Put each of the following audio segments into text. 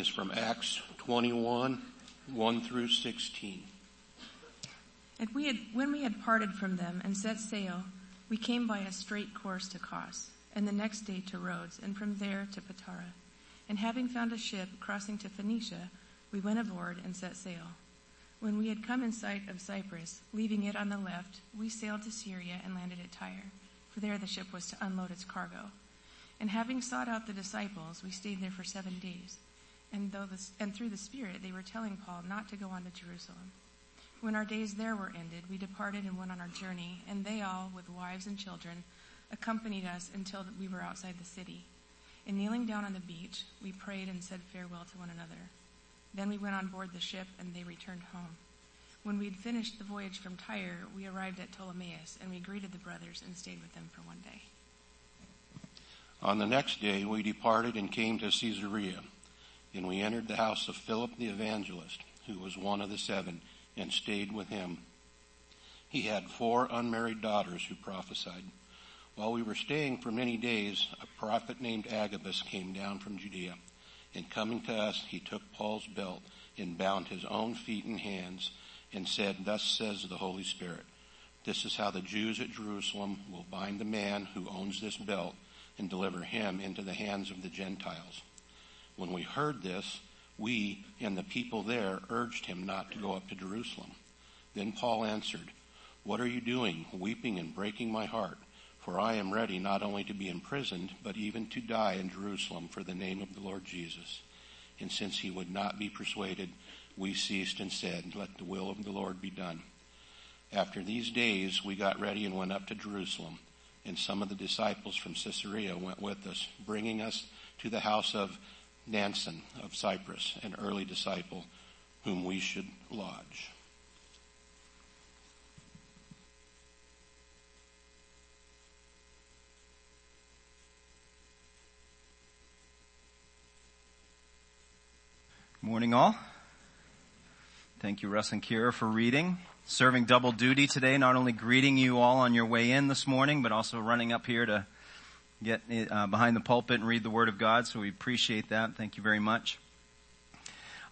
is from Acts 21, 1 through 16. And when we had parted from them and set sail, we came by a straight course to Kos, and the next day to Rhodes, and from there to Patara. And having found a ship crossing to Phoenicia, we went aboard and set sail. When we had come in sight of Cyprus, leaving it on the left, we sailed to Syria and landed at Tyre, for there the ship was to unload its cargo. And having sought out the disciples, we stayed there for 7 days. And through the Spirit, they were telling Paul not to go on to Jerusalem. When our days there were ended, we departed and went on our journey, and they all, with wives and children, accompanied us until we were outside the city. And kneeling down on the beach, we prayed and said farewell to one another. Then we went on board the ship, and they returned home. When we had finished the voyage from Tyre, we arrived at Ptolemaeus, and we greeted the brothers and stayed with them for 1 day. On the next day, we departed and came to Caesarea, and we entered the house of Philip the evangelist, who was one of the seven, and stayed with him. He had 4 unmarried daughters who prophesied. While we were staying for many days, a prophet named Agabus came down from Judea, and coming to us, he took Paul's belt and bound his own feet and hands, and said, "Thus says the Holy Spirit, this is how the Jews at Jerusalem will bind the man who owns this belt and deliver him into the hands of the Gentiles." When we heard this, we and the people there urged him not to go up to Jerusalem. Then Paul answered, "What are you doing, weeping and breaking my heart? For I am ready not only to be imprisoned, but even to die in Jerusalem for the name of the Lord Jesus." And since he would not be persuaded, we ceased and said, "Let the will of the Lord be done." After these days, we got ready and went up to Jerusalem, and some of the disciples from Caesarea went with us, bringing us to the house of Nansen of Cyprus, an early disciple whom we should lodge. Morning, all. Thank you, Russ and Kira, for reading. Serving double duty today, not only greeting you all on your way in this morning, but also running up here to get behind the pulpit and read the Word of God, so we appreciate that. Thank you very much.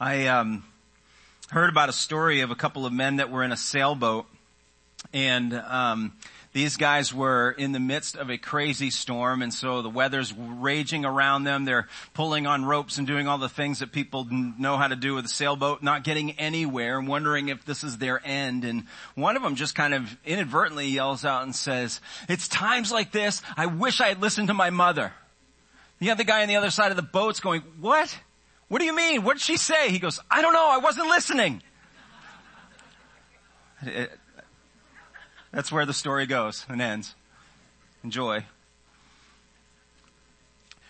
I heard about a story of a couple of men that were in a sailboat, and these guys were in the midst of a crazy storm, and so the weather's raging around them. They're pulling on ropes and doing all the things that people know how to do with a sailboat, not getting anywhere, and wondering if this is their end. And one of them just kind of inadvertently yells out and says, "It's times like this, I wish I had listened to my mother." The other guy on the other side of the boat's going, "What? What do you mean? What did she say?" He goes, "I don't know, I wasn't listening." That's where the story goes and ends. Enjoy.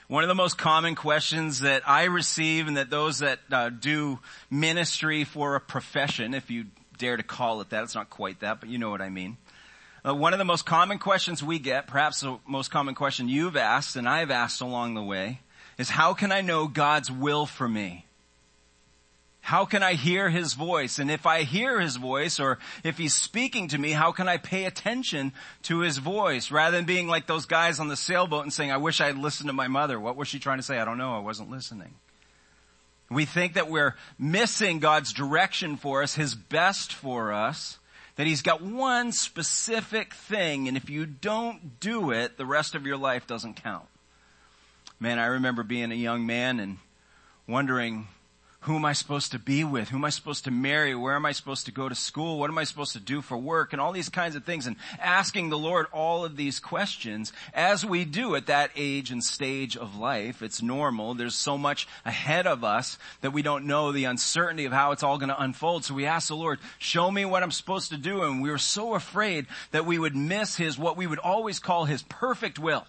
One of the most common questions that I receive, and that those that do ministry for a profession, if you dare to call it that, it's not quite that, but you know what I mean. One of the most common questions we get, perhaps the most common question you've asked and I've asked along the way, is how can I know God's will for me? How can I hear His voice? And if I hear His voice, or if He's speaking to me, how can I pay attention to His voice? Rather than being like those guys on the sailboat and saying, "I wish I had listened to my mother. What was she trying to say? I don't know. I wasn't listening." We think that we're missing God's direction for us, His best for us, that He's got one specific thing, and if you don't do it, the rest of your life doesn't count. Man, I remember being a young man and wondering, who am I supposed to be with? Who am I supposed to marry? Where am I supposed to go to school? What am I supposed to do for work? And all these kinds of things, and asking the Lord all of these questions, as we do at that age and stage of life. It's normal. There's so much ahead of us that we don't know the uncertainty of how it's all going to unfold. So we ask the Lord, show me what I'm supposed to do. And we were so afraid that we would miss His, what we would always call His perfect will.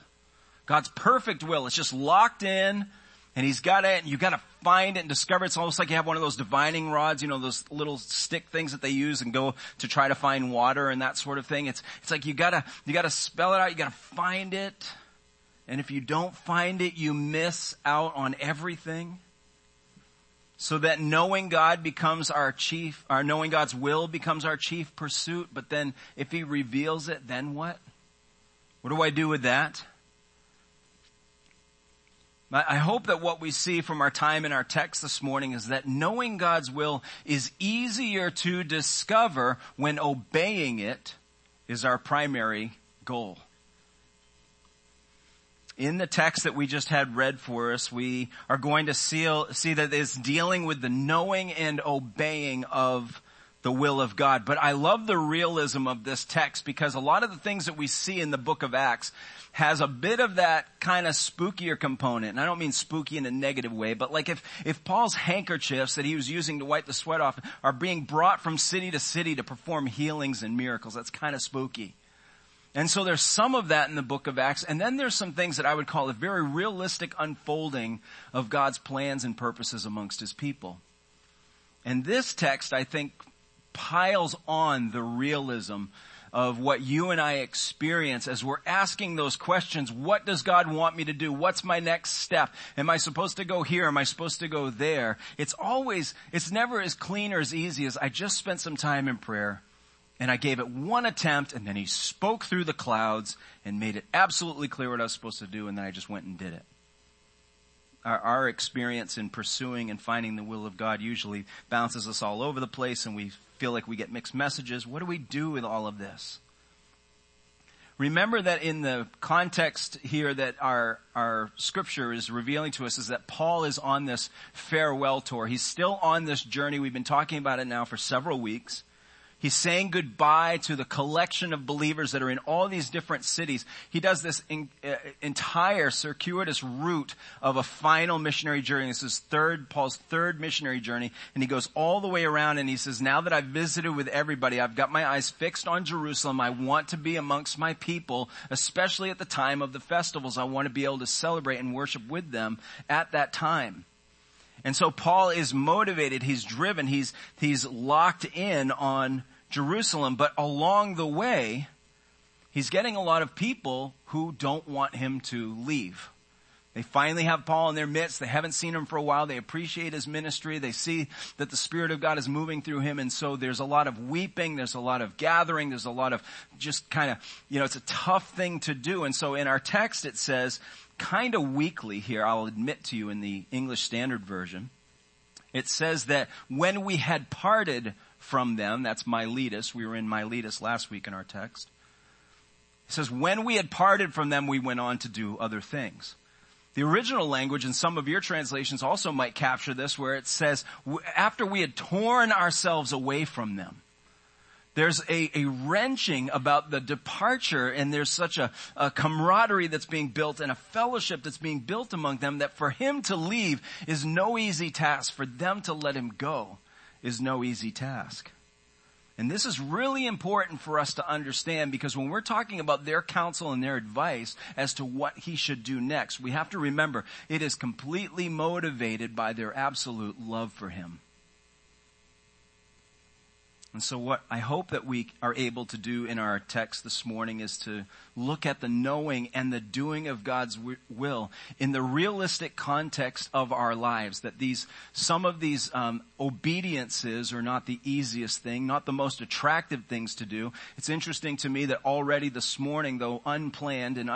God's perfect will. It's just locked in. And He's got it, and you got to find it and discover it. It's almost like you have one of those divining rods, you know, those little stick things that they use and go to try to find water and that sort of thing. It's like you gotta spell it out, you gotta find it. And if you don't find it, you miss out on everything. So that knowing God's will becomes our chief pursuit. But then if He reveals it, then what? What do I do with that? I hope that what we see from our time in our text this morning is that knowing God's will is easier to discover when obeying it is our primary goal. In the text that we just had read for us, we are going to see that it's dealing with the knowing and obeying of the will of God. But I love the realism of this text because a lot of the things that we see in the book of Acts has a bit of that kind of spookier component. And I don't mean spooky in a negative way, but like if Paul's handkerchiefs that he was using to wipe the sweat off are being brought from city to city to perform healings and miracles, that's kind of spooky. And so there's some of that in the book of Acts. And then there's some things that I would call a very realistic unfolding of God's plans and purposes amongst his people. And this text, I think, piles on the realism of what you and I experience as we're asking those questions. What does God want me to do? What's my next step? Am I supposed to go here? Am I supposed to go there? It's never as clean or as easy as I just spent some time in prayer and I gave it one attempt and then he spoke through the clouds and made it absolutely clear what I was supposed to do and then I just went and did it. Our experience in pursuing and finding the will of God usually bounces us all over the place and we feel like we get mixed messages. What do we do with all of this? Remember that in the context here that our scripture is revealing to us is that Paul is on this farewell tour. He's still on this journey. We've been talking about it now for several weeks. He's saying goodbye to the collection of believers that are in all these different cities. He does this entire circuitous route of a final missionary journey. This is Paul's third missionary journey. And he goes all the way around and he says, now that I've visited with everybody, I've got my eyes fixed on Jerusalem. I want to be amongst my people, especially at the time of the festivals. I want to be able to celebrate and worship with them at that time. And so Paul is motivated, he's driven, he's locked in on Jerusalem, but along the way, he's getting a lot of people who don't want him to leave. They finally have Paul in their midst, they haven't seen him for a while, they appreciate his ministry, they see that the Spirit of God is moving through him, and so there's a lot of weeping, there's a lot of gathering, there's a lot of just kind of, it's a tough thing to do. And so in our text it says, kind of weakly here, I'll admit to you, in the English Standard Version, it says that when we had parted from them, that's Miletus, we were in Miletus last week in our text. It says, when we had parted from them, we went on to do other things. The original language, and some of your translations also might capture this, where it says, after we had torn ourselves away from them. There's a wrenching about the departure, and there's such a camaraderie that's being built and a fellowship that's being built among them that for him to leave is no easy task. For them to let him go is no easy task. And this is really important for us to understand because when we're talking about their counsel and their advice as to what he should do next, we have to remember it is completely motivated by their absolute love for him. And so what I hope that we are able to do in our text this morning is to look at the knowing and the doing of God's will in the realistic context of our lives, that some of these obediences are not the easiest thing, not the most attractive things to do. It's interesting to me that already this morning, though unplanned and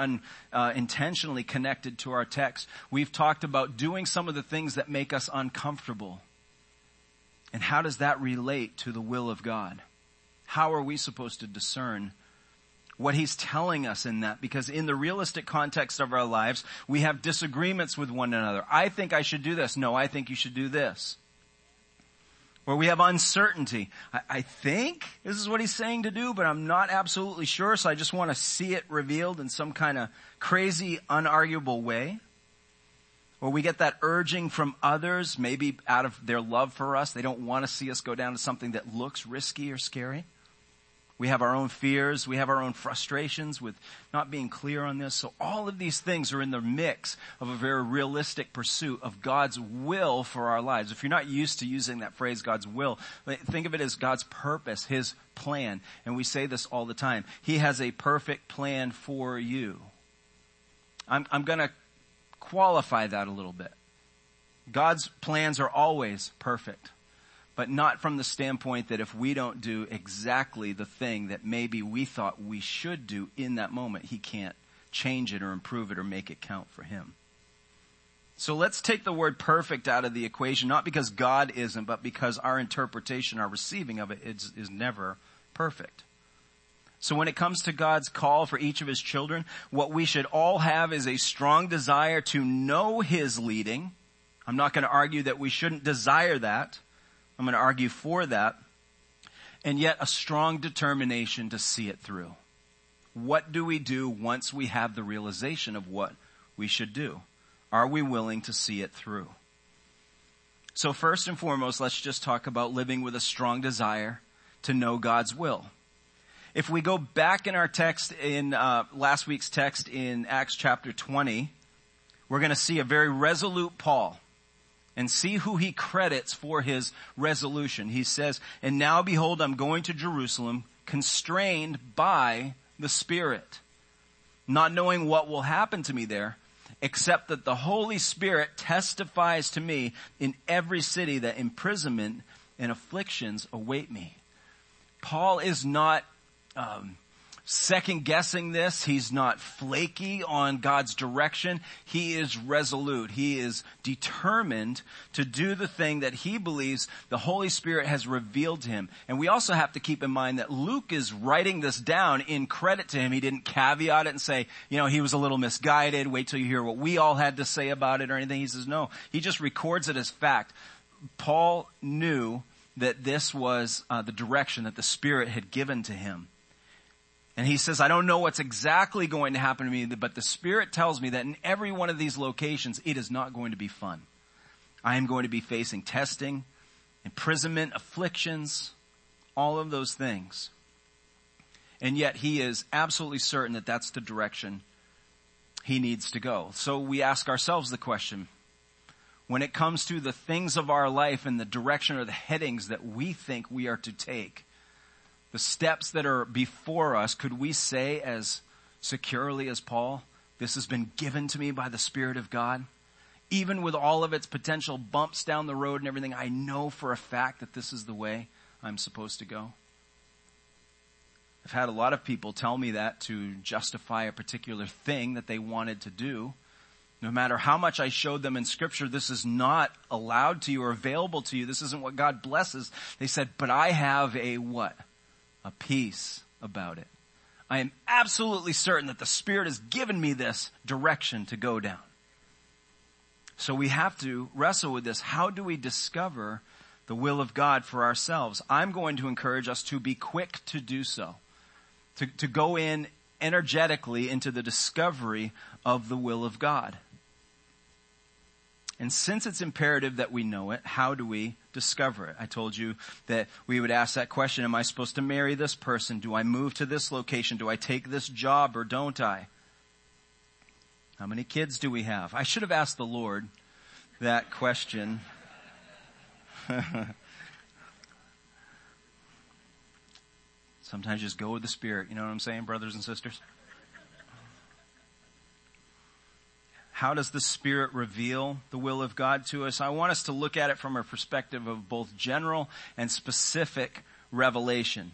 unintentionally connected to our text, we've talked about doing some of the things that make us uncomfortable. And how does that relate to the will of God? How are we supposed to discern what he's telling us in that? Because in the realistic context of our lives, we have disagreements with one another. I think I should do this. No, I think you should do this. Or we have uncertainty. I think this is what he's saying to do, but I'm not absolutely sure, so I just want to see it revealed in some kind of crazy, unarguable way. Or we get that urging from others, maybe out of their love for us. They don't want to see us go down to something that looks risky or scary. We have our own fears. We have our own frustrations with not being clear on this. So all of these things are in the mix of a very realistic pursuit of God's will for our lives. If you're not used to using that phrase, God's will, think of it as God's purpose, his plan. And we say this all the time. He has a perfect plan for you. I'm going to qualify that a little bit. God's plans are always perfect, but not from the standpoint that if we don't do exactly the thing that maybe we thought we should do in that moment, he can't change it or improve it or make it count for him. So let's take the word perfect out of the equation, not because God isn't, but because our interpretation, our receiving of it is never perfect. So when it comes to God's call for each of his children, what we should all have is a strong desire to know his leading. I'm not going to argue that we shouldn't desire that. I'm going to argue for that. And yet a strong determination to see it through. What do we do once we have the realization of what we should do? Are we willing to see it through? So first and foremost, let's just talk about living with a strong desire to know God's will. If we go back in our text in last week's text in Acts chapter 20, we're going to see a very resolute Paul and see who he credits for his resolution. He says, "And now behold, I'm going to Jerusalem, constrained by the Spirit, not knowing what will happen to me there, except that the Holy Spirit testifies to me in every city that imprisonment and afflictions await me." Paul is not second guessing this. He's not flaky on God's direction. He is resolute. He is determined to do the thing that he believes the Holy Spirit has revealed to him. And we also have to keep in mind that Luke is writing this down in credit to him. He didn't caveat it and say, you know, he was a little misguided. Wait till you hear what we all had to say about it or anything. He says, no, he just records it as fact. Paul knew that this was the direction that the Spirit had given to him. And he says, I don't know what's exactly going to happen to me, but the Spirit tells me that in every one of these locations, it is not going to be fun. I am going to be facing testing, imprisonment, afflictions, all of those things. And yet he is absolutely certain that that's the direction he needs to go. So we ask ourselves the question, when it comes to the things of our life and the direction or the headings that we think we are to take, the steps that are before us, could we say as securely as Paul, this has been given to me by the Spirit of God? Even with all of its potential bumps down the road and everything, I know for a fact that this is the way I'm supposed to go. I've had a lot of people tell me that to justify a particular thing that they wanted to do. No matter how much I showed them in Scripture, this is not allowed to you or available to you. This isn't what God blesses. They said, but I have a what? A peace about it. I am absolutely certain that the Spirit has given me this direction to go down. So we have to wrestle with this. How do we discover the will of God for ourselves? I'm going to encourage us to be quick to do so, to go in energetically into the discovery of the will of God. And since it's imperative that we know it, how do we discover it? I told you that we would ask that question, am I supposed to marry this person? Do I move to this location? Do I take this job or don't I? How many kids do we have? I should have asked the Lord that question. Sometimes just go with the Spirit. You know what I'm saying, brothers and sisters? How does the Spirit reveal the will of God to us? I want us to look at it from a perspective of both general and specific revelation.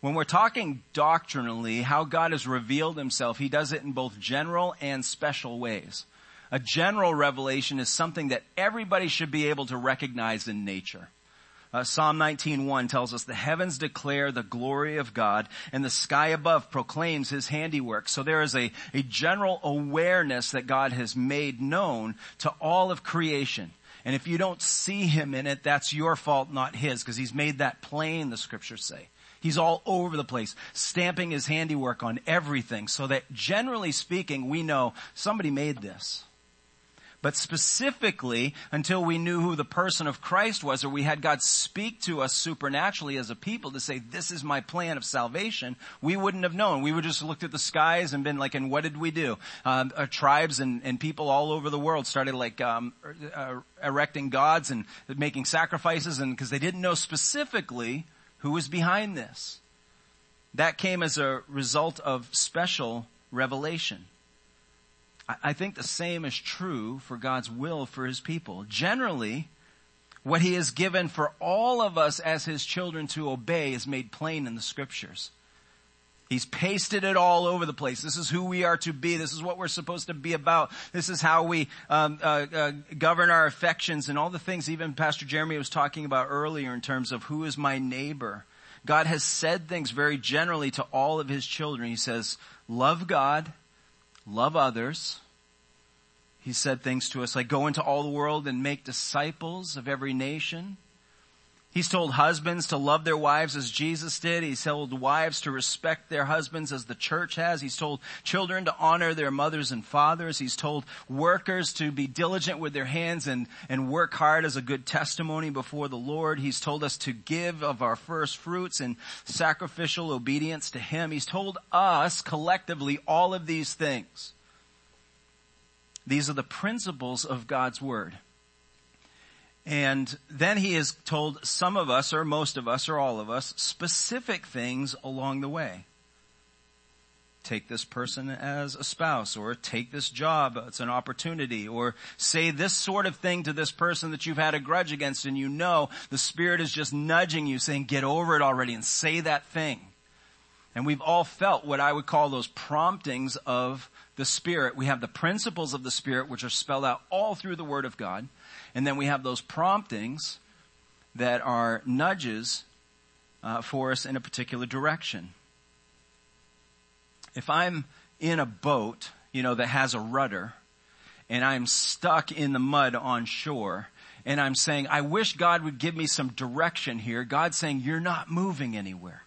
When we're talking doctrinally, how God has revealed himself, he does it in both general and special ways. A general revelation is something that everybody should be able to recognize in nature. Psalm 19:1 tells us, the heavens declare the glory of God, and the sky above proclaims his handiwork. So there is a general awareness that God has made known to all of creation. And if you don't see him in it, that's your fault, not his, because he's made that plain, the scriptures say. He's all over the place, stamping his handiwork on everything, so that generally speaking, we know somebody made this. But specifically, until we knew who the person of Christ was, or we had God speak to us supernaturally as a people to say, this is my plan of salvation, we wouldn't have known. We would just looked at the skies and been like, and what did we do? Our tribes and people all over the world started like erecting gods and making sacrifices, and because they didn't know specifically who was behind this. That came as a result of special revelation. I think the same is true for God's will for his people. Generally, what he has given for all of us as his children to obey is made plain in the scriptures. He's pasted it all over the place. This is who we are to be. This is what we're supposed to be about. This is how we govern our affections and all the things even Pastor Jeremy was talking about earlier in terms of who is my neighbor. God has said things very generally to all of his children. He says, love God, love others. He said things to us like, go into all the world and make disciples of every nation. He's told husbands to love their wives as Jesus did. He's told wives to respect their husbands as the church has. He's told children to honor their mothers and fathers. He's told workers to be diligent with their hands and work hard as a good testimony before the Lord. He's told us to give of our first fruits in sacrificial obedience to Him. He's told us collectively all of these things. These are the principles of God's Word. And then he has told some of us, or most of us, or all of us, specific things along the way. Take this person as a spouse, or take this job, it's an opportunity, or say this sort of thing to this person that you've had a grudge against, and you know the Spirit is just nudging you, saying, get over it already, and say that thing. And we've all felt what I would call those promptings of the Spirit. We have the principles of the Spirit, which are spelled out all through the Word of God. And then we have those promptings that are nudges for us in a particular direction. If I'm in a boat, that has a rudder, and I'm stuck in the mud on shore, and I'm saying, I wish God would give me some direction here. God's saying, you're not moving anywhere.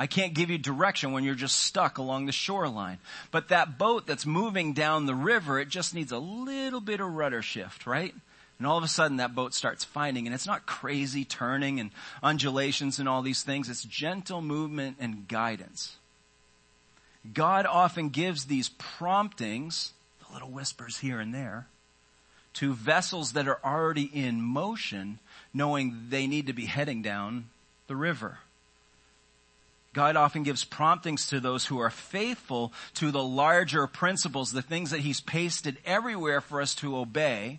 I can't give you direction when you're just stuck along the shoreline. But that boat that's moving down the river, it just needs a little bit of rudder shift, right? And all of a sudden that boat starts fighting, and it's not crazy turning and undulations and all these things. It's gentle movement and guidance. God often gives these promptings, the little whispers here and there, to vessels that are already in motion, knowing they need to be heading down the river. God often gives promptings to those who are faithful to the larger principles, the things that He's pasted everywhere for us to obey,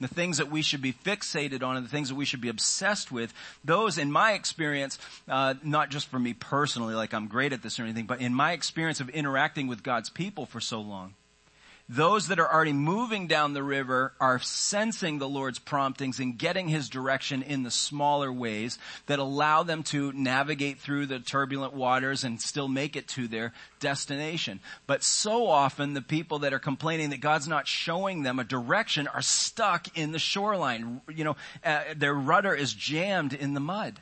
the things that we should be fixated on and the things that we should be obsessed with. Those, in my experience, not just for me personally, like I'm great at this or anything, but in my experience of interacting with God's people for so long, those that are already moving down the river are sensing the Lord's promptings and getting His direction in the smaller ways that allow them to navigate through the turbulent waters and still make it to their destination. But so often the people that are complaining that God's not showing them a direction are stuck in the shoreline. Their rudder is jammed in the mud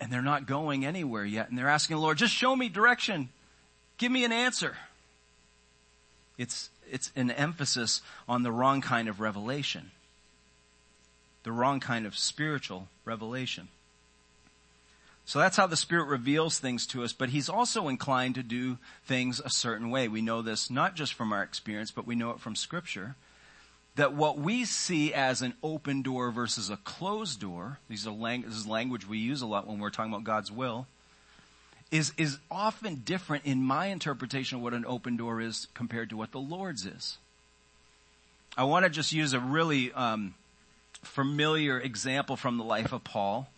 and they're not going anywhere yet. And they're asking the Lord, just show me direction. Give me an answer. It's an emphasis on the wrong kind of revelation, the wrong kind of spiritual revelation. So that's how the Spirit reveals things to us, but He's also inclined to do things a certain way. We know this not just from our experience, but we know it from Scripture, that what we see as an open door versus a closed door, this is language we use a lot when we're talking about God's will, is often different in my interpretation of what an open door is compared to what the Lord's is. I want to just use a really familiar example from the life of Paul.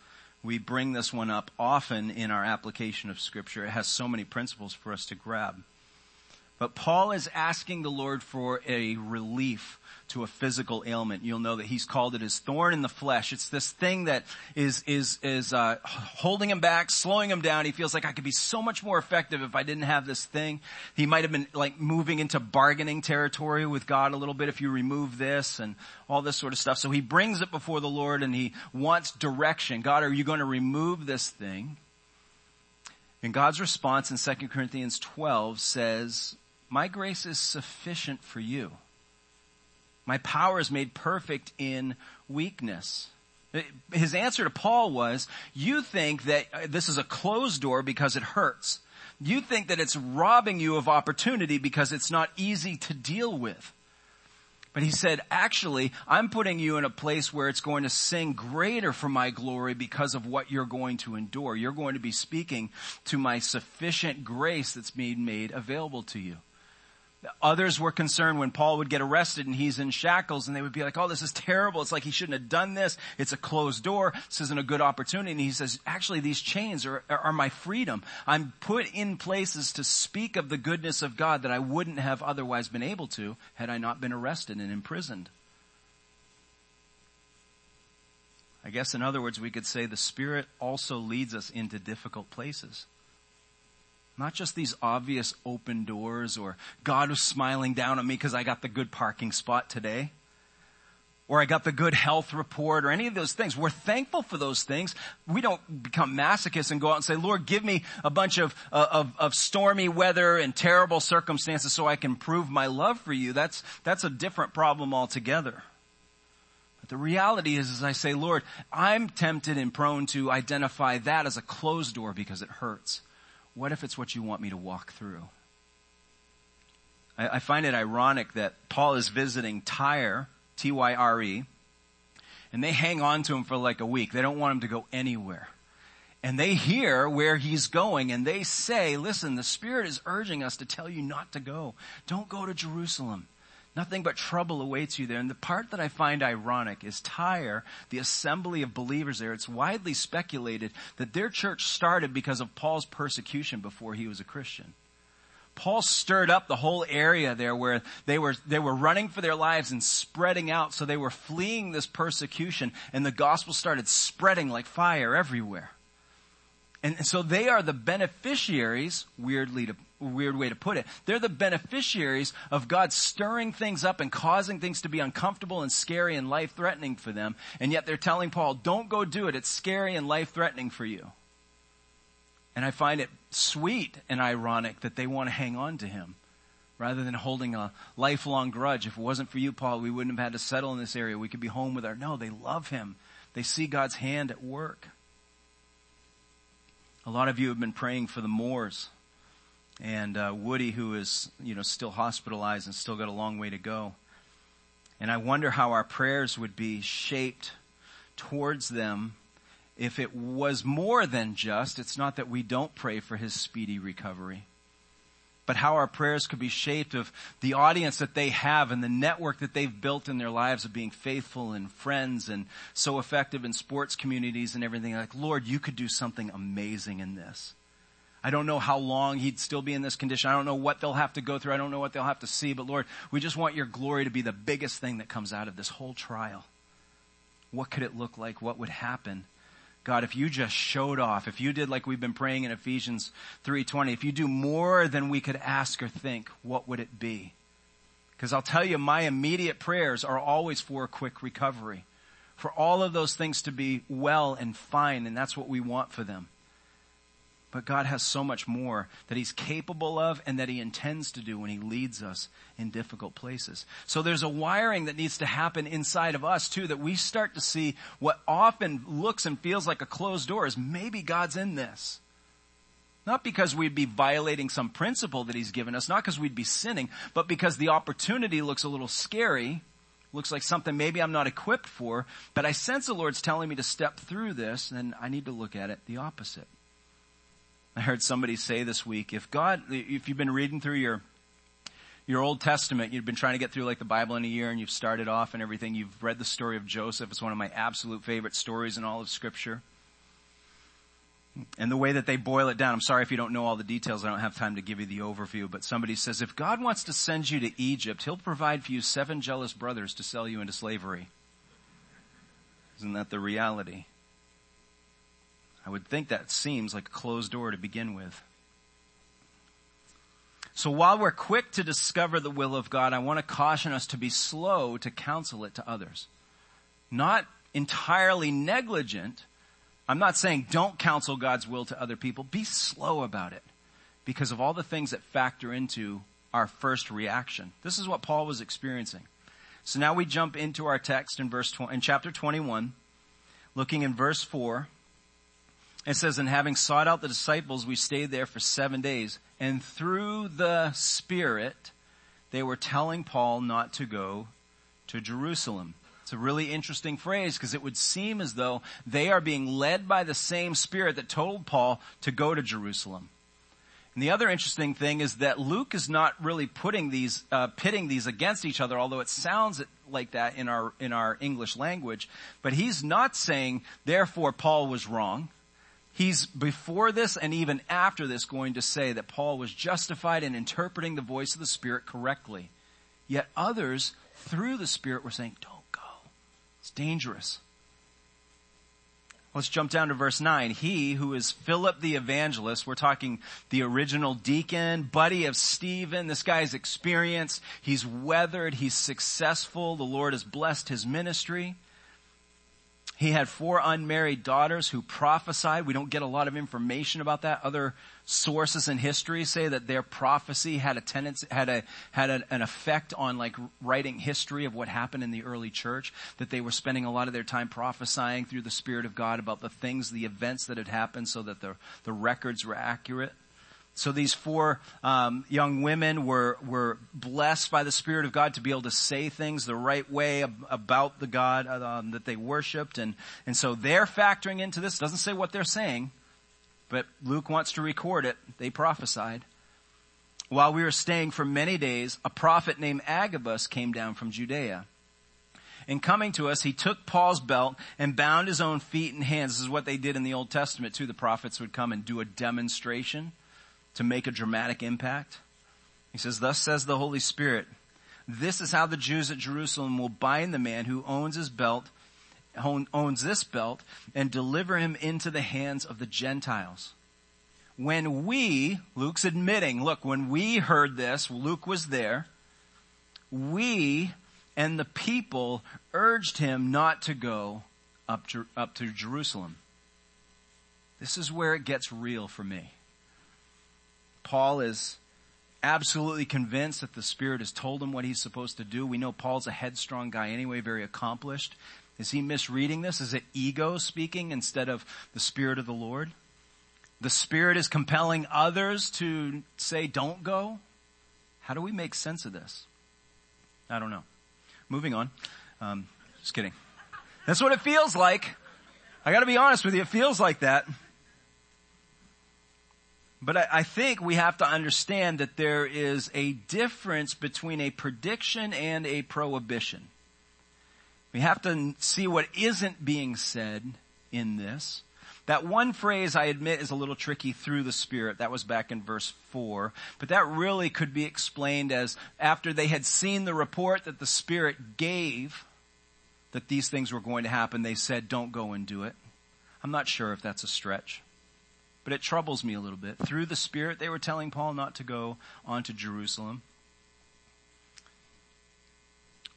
We bring this one up often in our application of Scripture. It has so many principles for us to grab. But Paul is asking the Lord for a relief to a physical ailment. You'll know that he's called it his thorn in the flesh. It's this thing that is holding him back, slowing him down. He feels like I could be so much more effective if I didn't have this thing. He might have been like moving into bargaining territory with God a little bit if you remove this and all this sort of stuff. So he brings it before the Lord and he wants direction. God, are you going to remove this thing? And God's response in 2 Corinthians 12 says, my grace is sufficient for you. My power is made perfect in weakness. His answer to Paul was, you think that this is a closed door because it hurts. You think that it's robbing you of opportunity because it's not easy to deal with. But he said, actually, I'm putting you in a place where it's going to sing greater for my glory because of what you're going to endure. You're going to be speaking to my sufficient grace that's being made available to you. Others were concerned when Paul would get arrested and he's in shackles, and they would be like, oh, this is terrible. It's like he shouldn't have done this. It's a closed door. This isn't a good opportunity. And he says, actually, these chains are my freedom. I'm put in places to speak of the goodness of God that I wouldn't have otherwise been able to had I not been arrested and imprisoned. I guess, in other words, we could say the Spirit also leads us into difficult places. Not just these obvious open doors, or God was smiling down on me because I got the good parking spot today, or I got the good health report, or any of those things. We're thankful for those things. We don't become masochists and go out and say, Lord, give me a bunch of stormy weather and terrible circumstances so I can prove my love for you. That's a different problem altogether. The reality is, as I say, Lord, I'm tempted and prone to identify that as a closed door because it hurts. What if it's what you want me to walk through? I find it ironic that Paul is visiting Tyre, T-Y-R-E, and they hang on to him for like a week. They don't want him to go anywhere. And they hear where he's going, and they say, listen, the Spirit is urging us to tell you not to go. Don't go to Jerusalem. Nothing but trouble awaits you there. And the part that I find ironic is Tyre, the assembly of believers there, it's widely speculated that their church started because of Paul's persecution before he was a Christian. Paul stirred up the whole area there where they were running for their lives and spreading out, so they were fleeing this persecution, and the gospel started spreading like fire everywhere. And so they are the beneficiaries, weird way to put it, they're the beneficiaries of God stirring things up and causing things to be uncomfortable and scary and life-threatening for them, and yet they're telling Paul, don't go do it, it's scary and life-threatening for you. And I find it sweet and ironic that they want to hang on to him rather than holding a lifelong grudge. If it wasn't for you, Paul, we wouldn't have had to settle in this area. We could be home with our... No, they love him. They see God's hand at work. A lot of you have been praying for the Moors and Woody, who is, still hospitalized and still got a long way to go. And I wonder how our prayers would be shaped towards them if it was more than just, it's not that we don't pray for his speedy recovery, but how our prayers could be shaped of the audience that they have and the network that they've built in their lives of being faithful and friends and so effective in sports communities and everything. Like, Lord, you could do something amazing in this. I don't know how long he'd still be in this condition. I don't know what they'll have to go through. I don't know what they'll have to see. But Lord, we just want your glory to be the biggest thing that comes out of this whole trial. What could it look like? What would happen? God, if you just showed off, if you did like we've been praying in Ephesians 3:20, if you do more than we could ask or think, what would it be? Because I'll tell you, my immediate prayers are always for a quick recovery, for all of those things to be well and fine, and that's what we want for them. But God has so much more that he's capable of and that he intends to do when he leads us in difficult places. So there's a wiring that needs to happen inside of us too, that we start to see what often looks and feels like a closed door is maybe God's in this. Not because we'd be violating some principle that he's given us, not because we'd be sinning, but because the opportunity looks a little scary, looks like something maybe I'm not equipped for, but I sense the Lord's telling me to step through this, and I need to look at it the opposite. I heard somebody say this week, if you've been reading through your Old Testament, you've been trying to get through like the Bible in a year and you've started off and everything, you've read the story of Joseph. It's one of my absolute favorite stories in all of Scripture. And the way that they boil it down, I'm sorry if you don't know all the details, I don't have time to give you the overview, but somebody says, if God wants to send you to Egypt, he'll provide for you 7 jealous brothers to sell you into slavery. Isn't that the reality? I would think that seems like a closed door to begin with. So while we're quick to discover the will of God, I want to caution us to be slow to counsel it to others. Not entirely negligent. I'm not saying don't counsel God's will to other people. Be slow about it because of all the things that factor into our first reaction. This is what Paul was experiencing. So now we jump into our text in chapter 21, looking in verse 4. It says, and having sought out the disciples, we stayed there for 7 days. And through the Spirit, they were telling Paul not to go to Jerusalem. It's a really interesting phrase because it would seem as though they are being led by the same Spirit that told Paul to go to Jerusalem. And the other interesting thing is that Luke is not really putting these, pitting these against each other, although it sounds like that in our English language. But he's not saying, therefore, Paul was wrong. He's before this and even after this going to say that Paul was justified in interpreting the voice of the Spirit correctly. Yet others, through the Spirit, were saying, don't go. It's dangerous. Let's jump down to verse 9. He who is Philip the evangelist, we're talking the original deacon, buddy of Stephen. This guy's experienced. He's weathered. He's successful. The Lord has blessed his ministry. He had 4 unmarried daughters who prophesied. We don't get a lot of information about that. Other sources in history say that their prophecy had a tendency, had an effect on like writing history of what happened in the early church, that they were spending a lot of their time prophesying through the Spirit of God about the things, the events that had happened so that the records were accurate. So these 4 young women were blessed by the Spirit of God to be able to say things the right way about the God that they worshipped, and so they're factoring into this. It doesn't say what they're saying, but Luke wants to record it. They prophesied. While we were staying for many days, a prophet named Agabus came down from Judea. In coming to us, he took Paul's belt and bound his own feet and hands. This is what they did in the Old Testament too. The prophets would come and do a demonstration to make a dramatic impact. He says, thus says the Holy Spirit, this is how the Jews at Jerusalem will bind the man who owns this belt, and deliver him into the hands of the Gentiles. When we, Luke's admitting, look, when we heard this, Luke was there, we and the people urged him not to go up to Jerusalem. This is where it gets real for me. Paul is absolutely convinced that the Spirit has told him what he's supposed to do. We know Paul's a headstrong guy anyway, very accomplished. Is he misreading this? Is it ego speaking instead of the Spirit of the Lord? The Spirit is compelling others to say, don't go. How do we make sense of this? I don't know. Moving on. Just kidding. That's what it feels like. I gotta be honest with you. It feels like that. But I think we have to understand that there is a difference between a prediction and a prohibition. We have to see what isn't being said in this. That one phrase, I admit, is a little tricky, through the Spirit. That was back in verse 4. But that really could be explained as after they had seen the report that the Spirit gave, that these things were going to happen, they said, don't go and do it. I'm not sure if that's a stretch, but it troubles me a little bit. Through the Spirit, they were telling Paul not to go on to Jerusalem.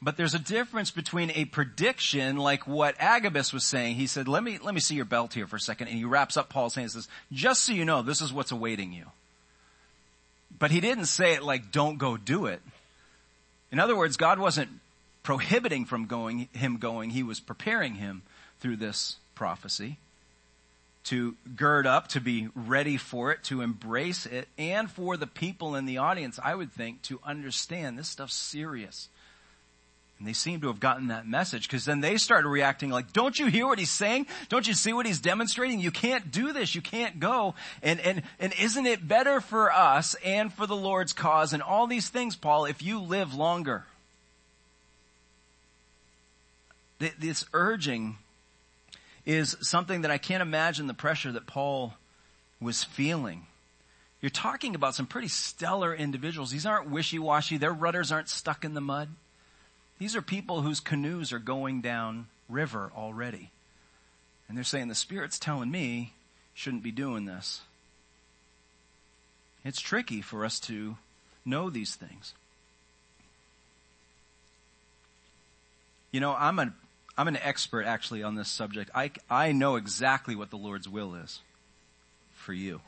But there's a difference between a prediction, like what Agabus was saying. He said, let me see your belt here for a second. And he wraps up Paul's hand and says, just so you know, this is what's awaiting you. But he didn't say it like, don't go do it. In other words, God wasn't prohibiting him going. He was preparing him through this prophecy to gird up, to be ready for it, to embrace it, and for the people in the audience, I would think, to understand this stuff's serious. And they seem to have gotten that message, because then they started reacting like, don't you hear what he's saying? Don't you see what he's demonstrating? You can't do this. You can't go. And isn't it better for us and for the Lord's cause and all these things, Paul, if you live longer? This urging is something that I can't imagine the pressure that Paul was feeling. You're talking about some pretty stellar individuals. These aren't wishy-washy. Their rudders aren't stuck in the mud. These are people whose canoes are going down river already. And they're saying, the Spirit's telling me you shouldn't be doing this. It's tricky for us to know these things. You know, I'm an expert, actually, on this subject. I know exactly what the Lord's will is for you.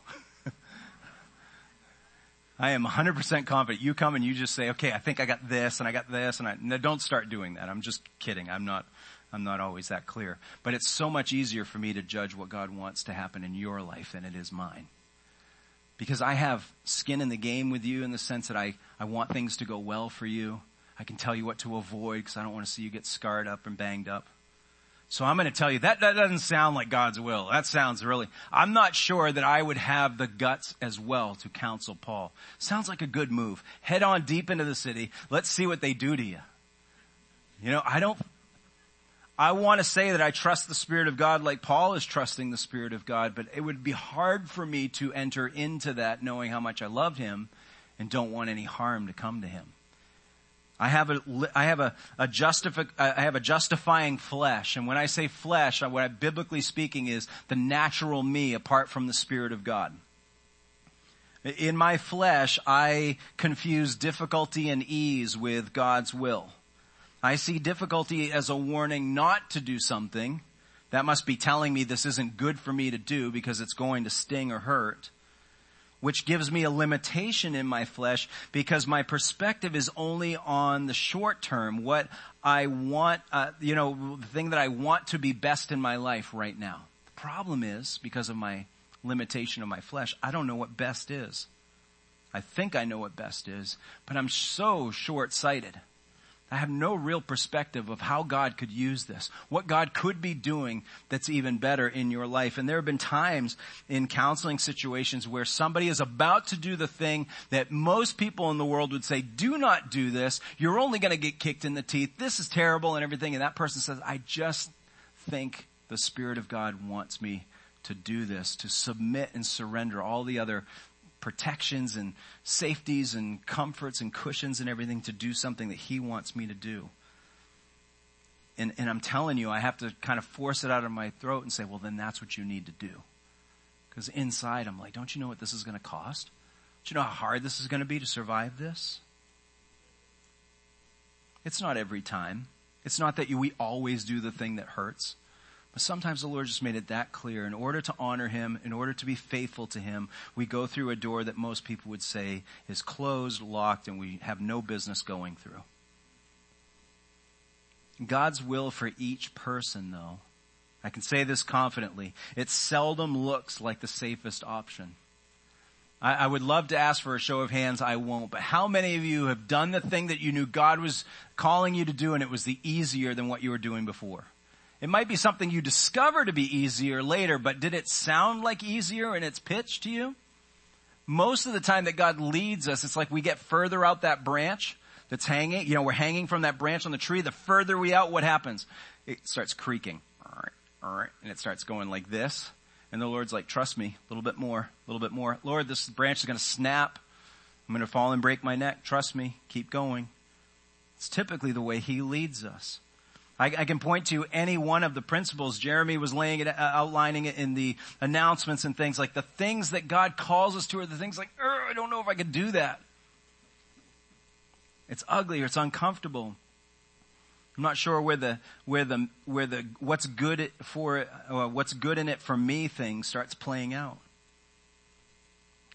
I am 100% confident. You come and you just say, okay, I think I got this and I got this. No, don't start doing that. I'm just kidding. I'm not always that clear. But it's so much easier for me to judge what God wants to happen in your life than it is mine. Because I have skin in the game with you in the sense that I want things to go well for you. I can tell you what to avoid because I don't want to see you get scarred up and banged up. So I'm going to tell you, that doesn't sound like God's will. That sounds really, I'm not sure that I would have the guts as well to counsel Paul. Sounds like a good move. Head on deep into the city. Let's see what they do to you. You know, I want to say that I trust the Spirit of God like Paul is trusting the Spirit of God, but it would be hard for me to enter into that knowing how much I love him and don't want any harm to come to him. I have a justifying flesh. And when I say flesh, what I biblically speaking is the natural me apart from the Spirit of God. In my flesh, I confuse difficulty and ease with God's will. I see difficulty as a warning not to do something. That must be telling me this isn't good for me to do because it's going to sting or hurt, which gives me a limitation in my flesh because my perspective is only on the short term, what I want, the thing that I want to be best in my life right now. The problem is, because of my limitation of my flesh, I don't know what best is. I think I know what best is, but I'm so short-sighted. I have no real perspective of how God could use this, what God could be doing that's even better in your life. And there have been times in counseling situations where somebody is about to do the thing that most people in the world would say, do not do this. You're only going to get kicked in the teeth. This is terrible and everything. And that person says, I just think the Spirit of God wants me to do this, to submit and surrender all the other protections and safeties and comforts and cushions and everything to do something that he wants me to do. And I'm telling you, I have to kind of force it out of my throat and say, well, then that's what you need to do. Because inside I'm like, don't you know what this is going to cost? Do you know how hard this is going to be to survive this? It's not every time. It's not that we always do the thing that hurts. But sometimes the Lord just made it that clear. In order to honor him, in order to be faithful to him, we go through a door that most people would say is closed, locked, and we have no business going through. God's will for each person, though, I can say this confidently, it seldom looks like the safest option. I would love to ask for a show of hands. I won't. But how many of you have done the thing that you knew God was calling you to do and it was the easier than what you were doing before? It might be something you discover to be easier later, but did it sound like easier in its pitch to you? Most of the time that God leads us, it's like we get further out that branch that's hanging. You know, we're hanging from that branch on the tree. The further we out, what happens? It starts creaking. And it starts going like this. And the Lord's like, trust me, a little bit more, a little bit more. Lord, this branch is going to snap. I'm going to fall and break my neck. Trust me, keep going. It's typically the way he leads us. I can point to any one of the principles. Jeremy was outlining it in the announcements and things like the things that God calls us to are the things like, I don't know if I could do that. It's ugly or it's uncomfortable. I'm not sure where the what's good in it for me thing starts playing out.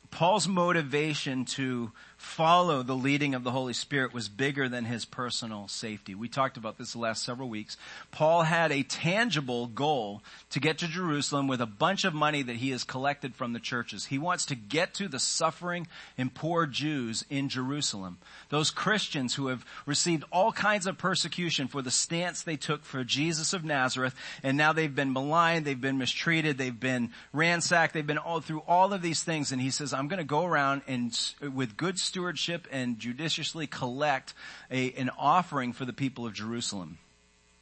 Paul's motivation to follow the leading of the Holy Spirit was bigger than his personal safety. We talked about this the last several weeks. Paul had a tangible goal to get to Jerusalem with a bunch of money that he has collected from the churches. He wants to get to the suffering and poor Jews in Jerusalem. Those Christians who have received all kinds of persecution for the stance they took for Jesus of Nazareth, and now they've been maligned, they've been mistreated, they've been ransacked, they've been all through all of these things. And he says, I'm going to go around and with good stewardship and judiciously collect an offering for the people of Jerusalem.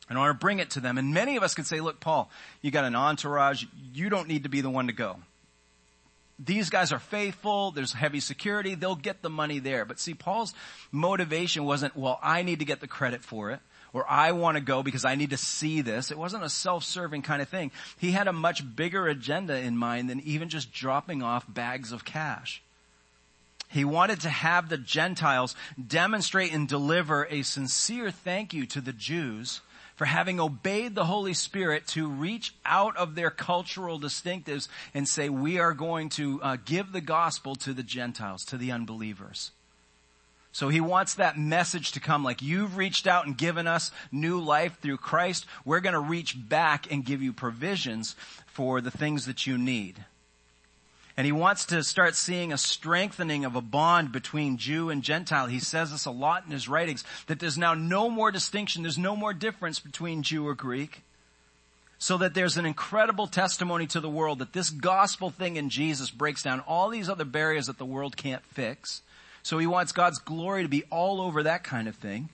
And I want to bring it to them. And many of us could say, look, Paul, you got an entourage. You don't need to be the one to go. These guys are faithful. There's heavy security. They'll get the money there. But see, Paul's motivation wasn't, well, I need to get the credit for it. Or I want to go because I need to see this. It wasn't a self-serving kind of thing. He had a much bigger agenda in mind than even just dropping off bags of cash. He wanted to have the Gentiles demonstrate and deliver a sincere thank you to the Jews for having obeyed the Holy Spirit to reach out of their cultural distinctives and say, we are going to give the gospel to the Gentiles, to the unbelievers. So he wants that message to come like, you've reached out and given us new life through Christ. We're going to reach back and give you provisions for the things that you need. And he wants to start seeing a strengthening of a bond between Jew and Gentile. He says this a lot in his writings, that there's now no more distinction. There's no more difference between Jew or Greek. so that there's an incredible testimony to the world that this gospel thing in Jesus breaks down all these other barriers that the world can't fix. So he wants God's glory to be all over that kind of thing.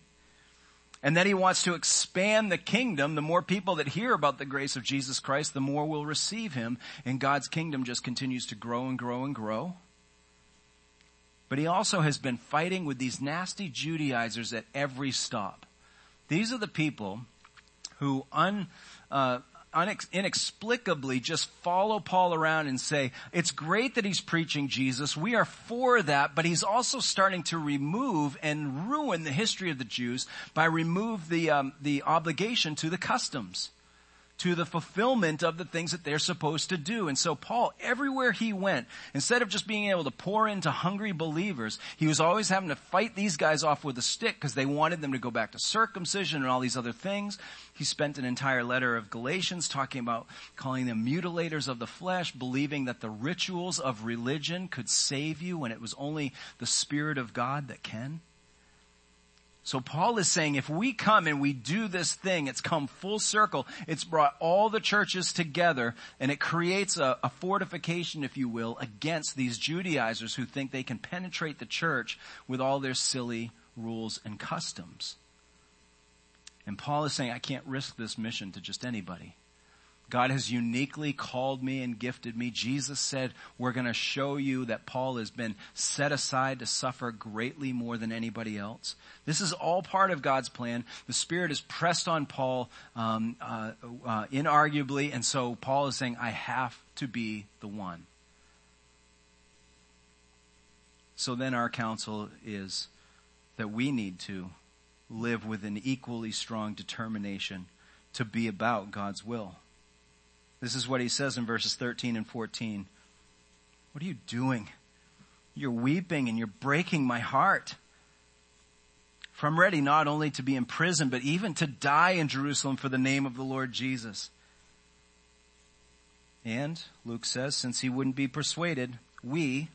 And then he wants to expand the kingdom. The more people that hear about the grace of Jesus Christ, the more will receive him. And God's kingdom just continues to grow and grow and grow. But he also has been fighting with these nasty Judaizers at every stop. These are the people who inexplicably just follow Paul around and say, it's great that he's preaching Jesus. We are for that, but he's also starting to remove and ruin the history of the Jews by remove the obligation to the customs, to the fulfillment of the things that they're supposed to do. And so Paul, everywhere he went, instead of just being able to pour into hungry believers, he was always having to fight these guys off with a stick because they wanted them to go back to circumcision and all these other things. He spent an entire letter of Galatians talking about calling them mutilators of the flesh, believing that the rituals of religion could save you when it was only the Spirit of God that can. So Paul is saying if we come and we do this thing, it's come full circle. It's brought all the churches together, and it creates a fortification, if you will, against these Judaizers who think they can penetrate the church with all their silly rules and customs. And Paul is saying, I can't risk this mission to just anybody. God has uniquely called me and gifted me. Jesus said, we're going to show you that Paul has been set aside to suffer greatly more than anybody else. This is all part of God's plan. The Spirit is pressed on Paul inarguably, and so Paul is saying, I have to be the one. So then our counsel is that we need to live with an equally strong determination to be about God's will. This is what he says in verses 13 and 14. What are you doing? You're weeping and you're breaking my heart. For I'm ready not only to be imprisoned, but even to die in Jerusalem for the name of the Lord Jesus. And Luke says, since he wouldn't be persuaded, we,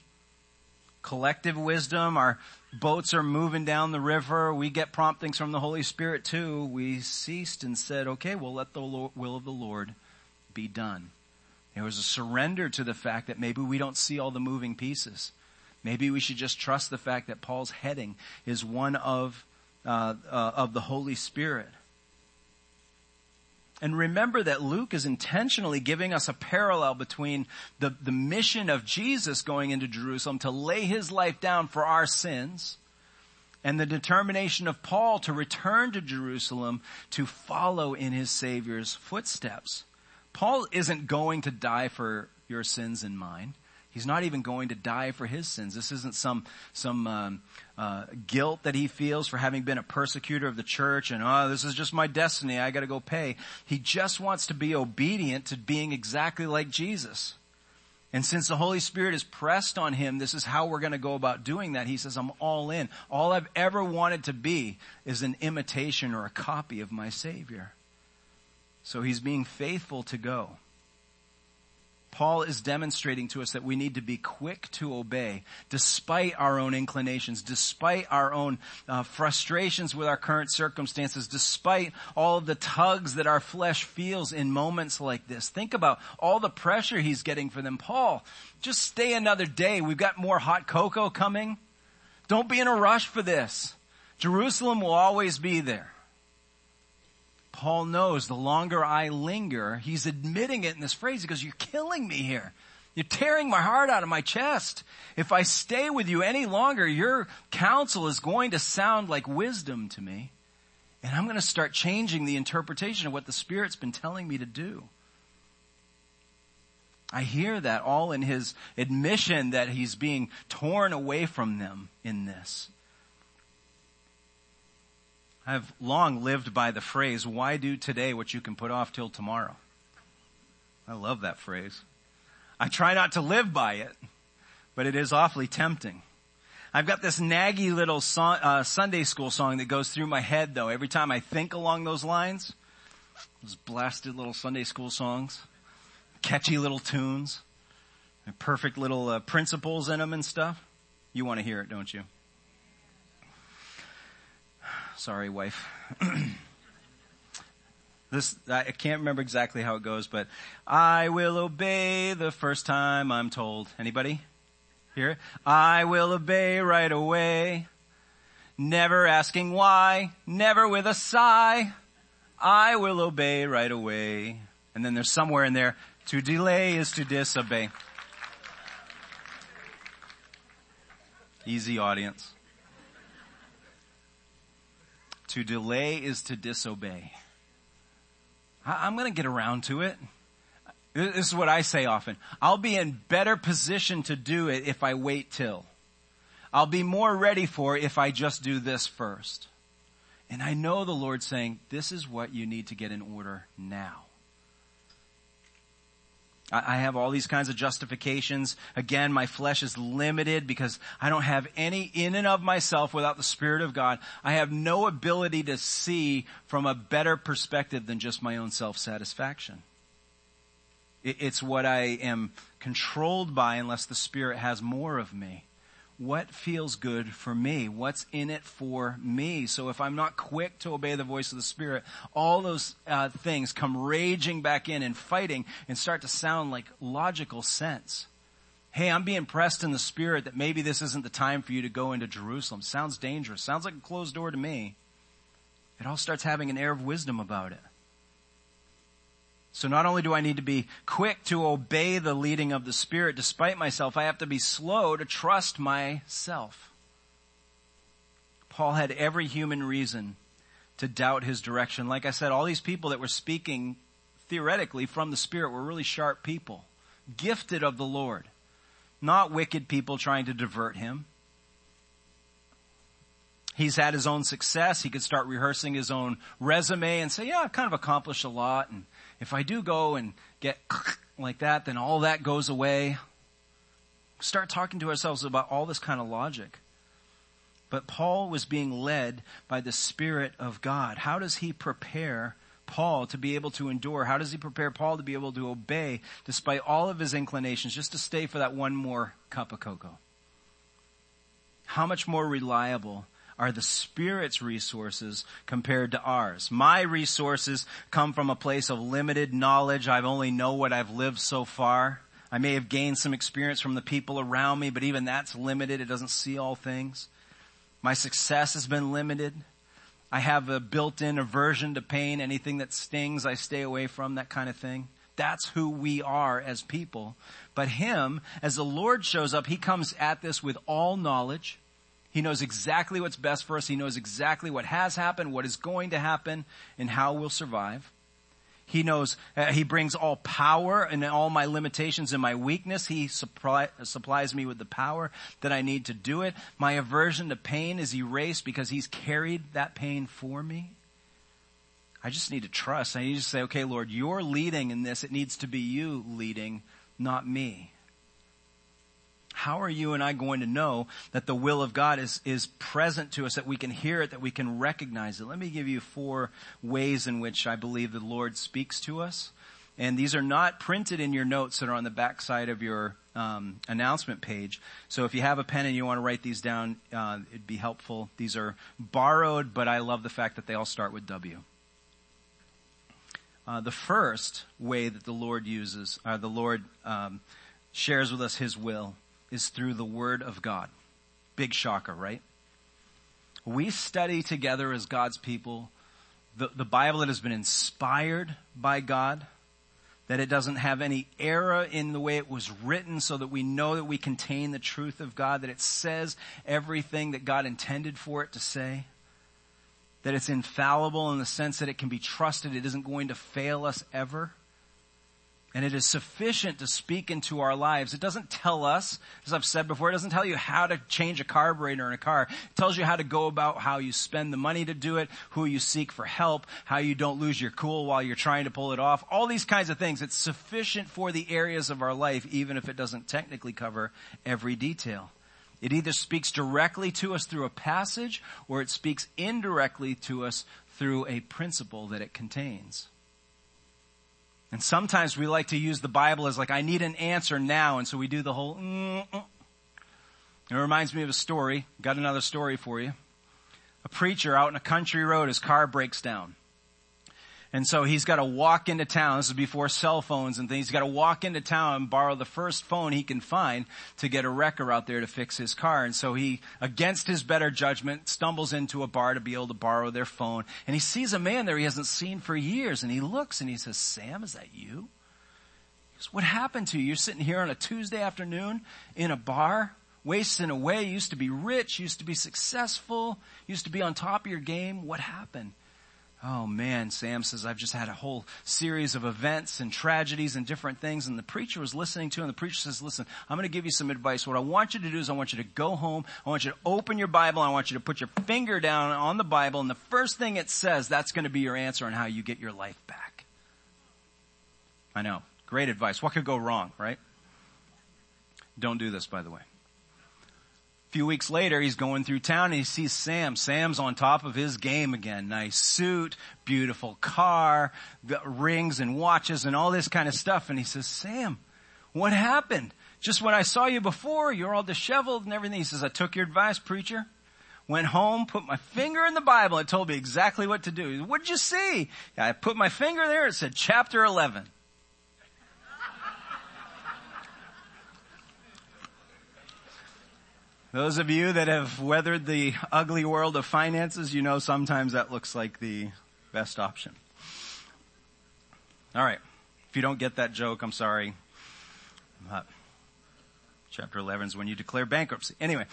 collective wisdom, our boats are moving down the river, we get promptings from the Holy Spirit too, we ceased and said, okay, we'll let the will of the Lord be done. There was a surrender to the fact that maybe we don't see all the moving pieces. Maybe we should just trust the fact that Paul's heading is one of the Holy Spirit. And remember that Luke is intentionally giving us a parallel between the mission of Jesus going into Jerusalem to lay his life down for our sins and the determination of Paul to return to Jerusalem to follow in his Savior's footsteps. Paul isn't going to die for your sins and mine. He's not even going to die for his sins. This isn't some guilt that he feels for having been a persecutor of the church and, oh, this is just my destiny. I got to go pay. He just wants to be obedient to being exactly like Jesus. And since the Holy Spirit is pressed on him, this is how we're going to go about doing that. He says, I'm all in. All I've ever wanted to be is an imitation or a copy of my Savior. So he's being faithful to go. Paul is demonstrating to us that we need to be quick to obey despite our own inclinations, despite our own frustrations with our current circumstances, despite all of the tugs that our flesh feels in moments like this. Think about all the pressure he's getting for them. Paul, just stay another day. We've got more hot cocoa coming. Don't be in a rush for this. Jerusalem will always be there. Paul knows the longer I linger, he's admitting it in this phrase. He goes, you're killing me here. You're tearing my heart out of my chest. If I stay with you any longer, your counsel is going to sound like wisdom to me. And I'm going to start changing the interpretation of what the Spirit's been telling me to do. I hear that all in his admission that he's being torn away from them in this. I've long lived by the phrase, why do today what you can put off till tomorrow? I love that phrase. I try not to live by it, but it is awfully tempting. I've got this naggy little song, Sunday school song that goes through my head, though. Every time I think along those lines, those blasted little Sunday school songs, catchy little tunes, and perfect little principles in them and stuff. You want to hear it, don't you? Sorry, wife. This, I can't remember exactly how it goes, but I will obey the first time I'm told. Anybody hear it? I will obey right away, never asking why, never with a sigh. I will obey right away. And then there's somewhere in there, to delay is to disobey. Easy audience. To delay is to disobey. I'm going to get around to it. This is what I say often. I'll be in better position to do it if I wait till. I'll be more ready for it if I just do this first. And I know the Lord's saying, this is what you need to get in order now. I have all these kinds of justifications. Again, my flesh is limited because I don't have any in and of myself without the Spirit of God. I have no ability to see from a better perspective than just my own self-satisfaction. It's what I am controlled by unless the Spirit has more of me. What feels good for me? What's in it for me? So if I'm not quick to obey the voice of the Spirit, all those things come raging back in and fighting and start to sound like logical sense. Hey, I'm being pressed in the Spirit that maybe this isn't the time for you to go into Jerusalem. Sounds dangerous. Sounds like a closed door to me. It all starts having an air of wisdom about it. So not only do I need to be quick to obey the leading of the Spirit despite myself, I have to be slow to trust myself. Paul had every human reason to doubt his direction. Like I said, all these people that were speaking theoretically from the Spirit were really sharp people, gifted of the Lord, not wicked people trying to divert him. He's had his own success. He could start rehearsing his own resume and say, yeah, I've kind of accomplished a lot. And if I do go and get like that, then all that goes away. Start talking to ourselves about all this kind of logic. But Paul was being led by the Spirit of God. How does he prepare Paul to be able to endure? How does he prepare Paul to be able to obey despite all of his inclinations, just to stay for that one more cup of cocoa? How much more reliable are the Spirit's resources compared to ours? My resources come from a place of limited knowledge. I only know what I've lived so far. I may have gained some experience from the people around me, but even that's limited. It doesn't see all things. My success has been limited. I have a built-in aversion to pain. Anything that stings, I stay away from, that kind of thing. That's who we are as people. But him, as the Lord shows up, he comes at this with all knowledge. He knows exactly what's best for us. He knows exactly what has happened, what is going to happen, and how we'll survive. He knows, he brings all power and all my limitations and my weakness. He supplies me with the power that I need to do it. My aversion to pain is erased because he's carried that pain for me. I just need to trust. I need to say, okay, Lord, you're leading in this. It needs to be you leading, not me. How are you and I going to know that the will of God is present to us, that we can hear it, that we can recognize it? Let me give you 4 ways in which I believe the Lord speaks to us. And these are not printed in your notes that are on the back side of your announcement page. So if you have a pen and you want to write these down, it'd be helpful. These are borrowed, but I love the fact that they all start with W. The first way that the Lord uses, shares with us his will, is through the Word of God. Big shocker, right? We study together as God's people the Bible that has been inspired by God, that it doesn't have any error in the way it was written, so that we know that we contain the truth of God, that it says everything that God intended for it to say, that it's infallible in the sense that it can be trusted, it isn't going to fail us ever. And it is sufficient to speak into our lives. It doesn't tell us, as I've said before, it doesn't tell you how to change a carburetor in a car. It tells you how to go about how you spend the money to do it, who you seek for help, how you don't lose your cool while you're trying to pull it off, all these kinds of things. It's sufficient for the areas of our life, even if it doesn't technically cover every detail. It either speaks directly to us through a passage, or it speaks indirectly to us through a principle that it contains. And sometimes we like to use the Bible as like, I need an answer now. And so we do the whole, It reminds me of a story. Got another story for you. A preacher out on a country road, his car breaks down. And so he's got to walk into town. This is before cell phones and things. He's got to walk into town and borrow the first phone he can find to get a wrecker out there to fix his car. And so he, against his better judgment, stumbles into a bar to be able to borrow their phone. And he sees a man there he hasn't seen for years. And he looks and he says, "Sam, is that you?" He goes, "What happened to you? You're sitting here on a Tuesday afternoon in a bar, wasting away. You used to be rich, used to be successful, used to be on top of your game. What happened?" "Oh man," Sam says, "I've just had a whole series of events and tragedies and different things." And the preacher was listening to him. The preacher says, "Listen, I'm going to give you some advice. What I want you to do is I want you to go home. I want you to open your Bible. I want you to put your finger down on the Bible. And the first thing it says, that's going to be your answer on how you get your life back." I know. Great advice. What could go wrong, right? Don't do this, by the way. Few weeks later, he's going through town and he sees Sam. Sam's on top of his game again. Nice suit, beautiful car, rings and watches and all this kind of stuff. And he says, "Sam, what happened? Just when I saw you before, you're all disheveled and everything." He says, "I took your advice, preacher. Went home, put my finger in the Bible. It told me exactly what to do." He said, "What did you see?" "I put my finger there. It said chapter 11. Those of you that have weathered the ugly world of finances, you know sometimes that looks like the best option. All right. If you don't get that joke, I'm sorry. Chapter 11 is when you declare bankruptcy. Anyway,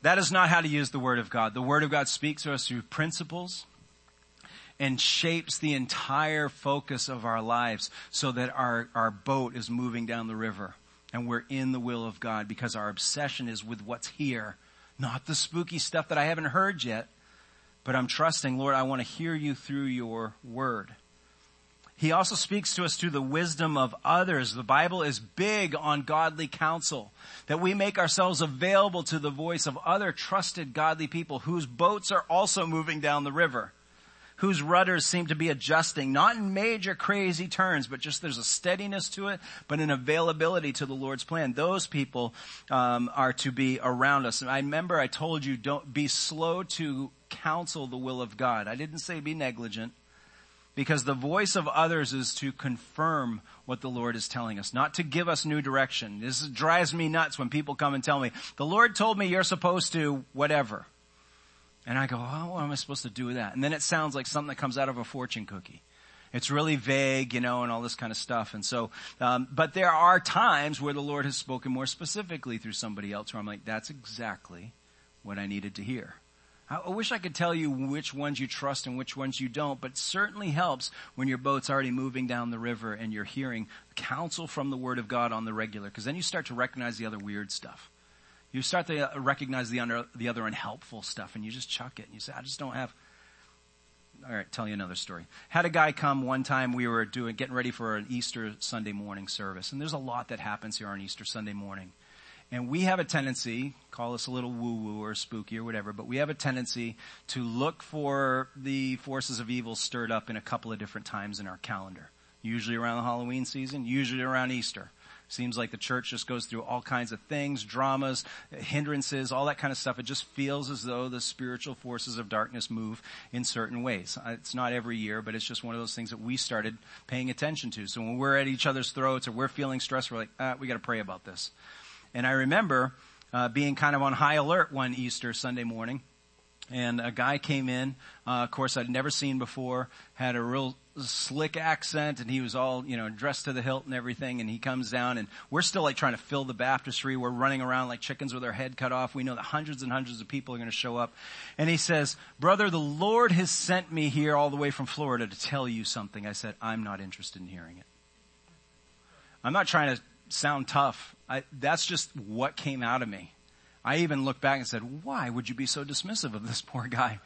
that is not how to use the Word of God. The Word of God speaks to us through principles and shapes the entire focus of our lives so that our boat is moving down the river. And we're in the will of God because our obsession is with what's here, not the spooky stuff that I haven't heard yet, but I'm trusting, Lord, I want to hear you through your word. He also speaks to us through the wisdom of others. The Bible is big on godly counsel, that we make ourselves available to the voice of other trusted godly people whose boats are also moving down the river, whose rudders seem to be adjusting, not in major crazy turns, but just there's a steadiness to it, but an availability to the Lord's plan. Those people are to be around us. And I remember I told you, don't be slow to counsel the will of God. I didn't say be negligent, because the voice of others is to confirm what the Lord is telling us, not to give us new direction. This drives me nuts when people come and tell me, the Lord told me you're supposed to whatever. And I go, oh, what am I supposed to do with that? And then it sounds like something that comes out of a fortune cookie. It's really vague, you know, and all this kind of stuff. And so, but there are times where the Lord has spoken more specifically through somebody else where I'm like, that's exactly what I needed to hear. I wish I could tell you which ones you trust and which ones you don't, but it certainly helps when your boat's already moving down the river and you're hearing counsel from the Word of God on the regular, because then you start to recognize the other weird stuff. You start to recognize the other unhelpful stuff, and you just chuck it. And you say, I just don't have... All right, tell you another story. Had a guy come one time. We were getting ready for an Easter Sunday morning service, and there's a lot that happens here on Easter Sunday morning. And we have a tendency, call us a little woo-woo or spooky or whatever, but we have a tendency to look for the forces of evil stirred up in a couple of different times in our calendar, usually around the Halloween season, usually around Easter. Seems like the church just goes through all kinds of things, dramas, hindrances, all that kind of stuff. It just feels as though the spiritual forces of darkness move in certain ways. It's not every year, but it's just one of those things that we started paying attention to. So when we're at each other's throats or we're feeling stressed, we're like, we got to pray about this. And I remember being kind of on high alert one Easter Sunday morning, and a guy came in, of course I'd never seen before, had a real slick accent, and he was all, you know, dressed to the hilt and everything, and he comes down, and we're still like trying to fill the baptistry. We're running around like chickens with our head cut off. We know that hundreds and hundreds of people are going to show up. And he says, brother, the Lord has sent me here all the way from Florida to tell you something. I said, I'm not interested in hearing it. I'm not trying to sound tough. That's just what came out of me. I even looked back and said, why would you be so dismissive of this poor guy?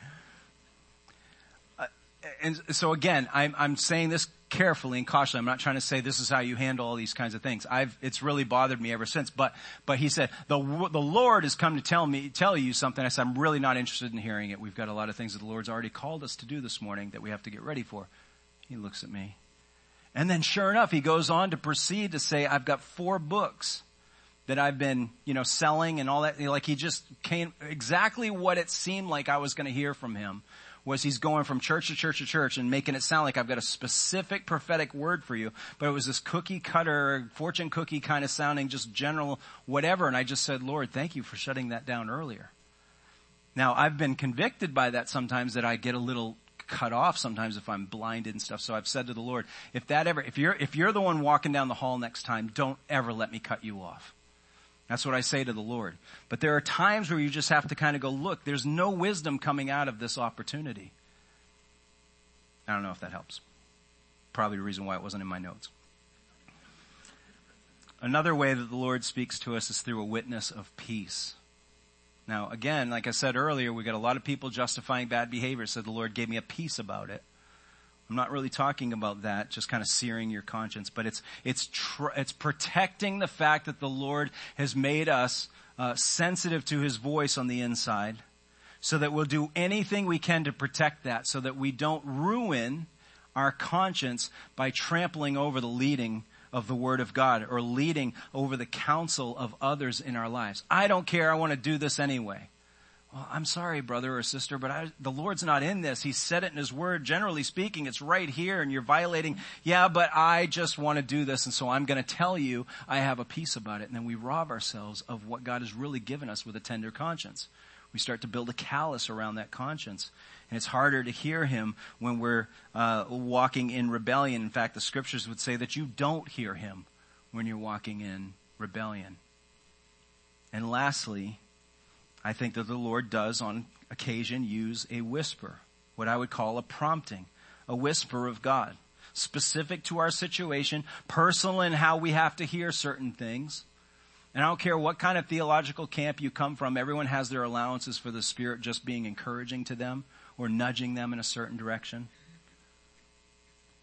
And so again, I'm saying this carefully and cautiously. I'm not trying to say this is how you handle all these kinds of things. It's really bothered me ever since. But he said, the Lord has come to tell you something. I said, I'm really not interested in hearing it. We've got a lot of things that the Lord's already called us to do this morning that we have to get ready for. He looks at me. And then sure enough, he goes on to proceed to say, I've got 4 books that I've been, you know, selling and all that. Like he just came exactly what it seemed like I was going to hear from him was he's going from church to church to church and making it sound like I've got a specific prophetic word for you. But it was this cookie cutter, fortune cookie kind of sounding, just general whatever. And I just said, Lord, thank you for shutting that down earlier. Now, I've been convicted by that sometimes, that I get a little cut off sometimes if I'm blinded and stuff. So I've said to the Lord, if you're the one walking down the hall next time, don't ever let me cut you off. That's what I say to the Lord. But there are times where you just have to kind of go, look, there's no wisdom coming out of this opportunity. I don't know if that helps. Probably the reason why it wasn't in my notes. Another way that the Lord speaks to us is through a witness of peace. Now, again, like I said earlier, we got a lot of people justifying bad behavior. Said the Lord gave me a peace about it. I'm not really talking about that, just kind of searing your conscience, but it's protecting the fact that the Lord has made us sensitive to his voice on the inside, so that we'll do anything we can to protect that, so that we don't ruin our conscience by trampling over the leading of the word of God or leading over the counsel of others in our lives. I don't care, I want to do this anyway. Well, I'm sorry, brother or sister, but the Lord's not in this. He said it in his word. Generally speaking, it's right here and you're violating. Yeah, but I just want to do this, and so I'm going to tell you I have a peace about it. And then we rob ourselves of what God has really given us with a tender conscience. We start to build a callus around that conscience. And it's harder to hear him when we're walking in rebellion. In fact, the scriptures would say that you don't hear him when you're walking in rebellion. And lastly, I think that the Lord does on occasion use a whisper, what I would call a prompting, a whisper of God, specific to our situation, personal in how we have to hear certain things. And I don't care what kind of theological camp you come from, everyone has their allowances for the Spirit just being encouraging to them or nudging them in a certain direction.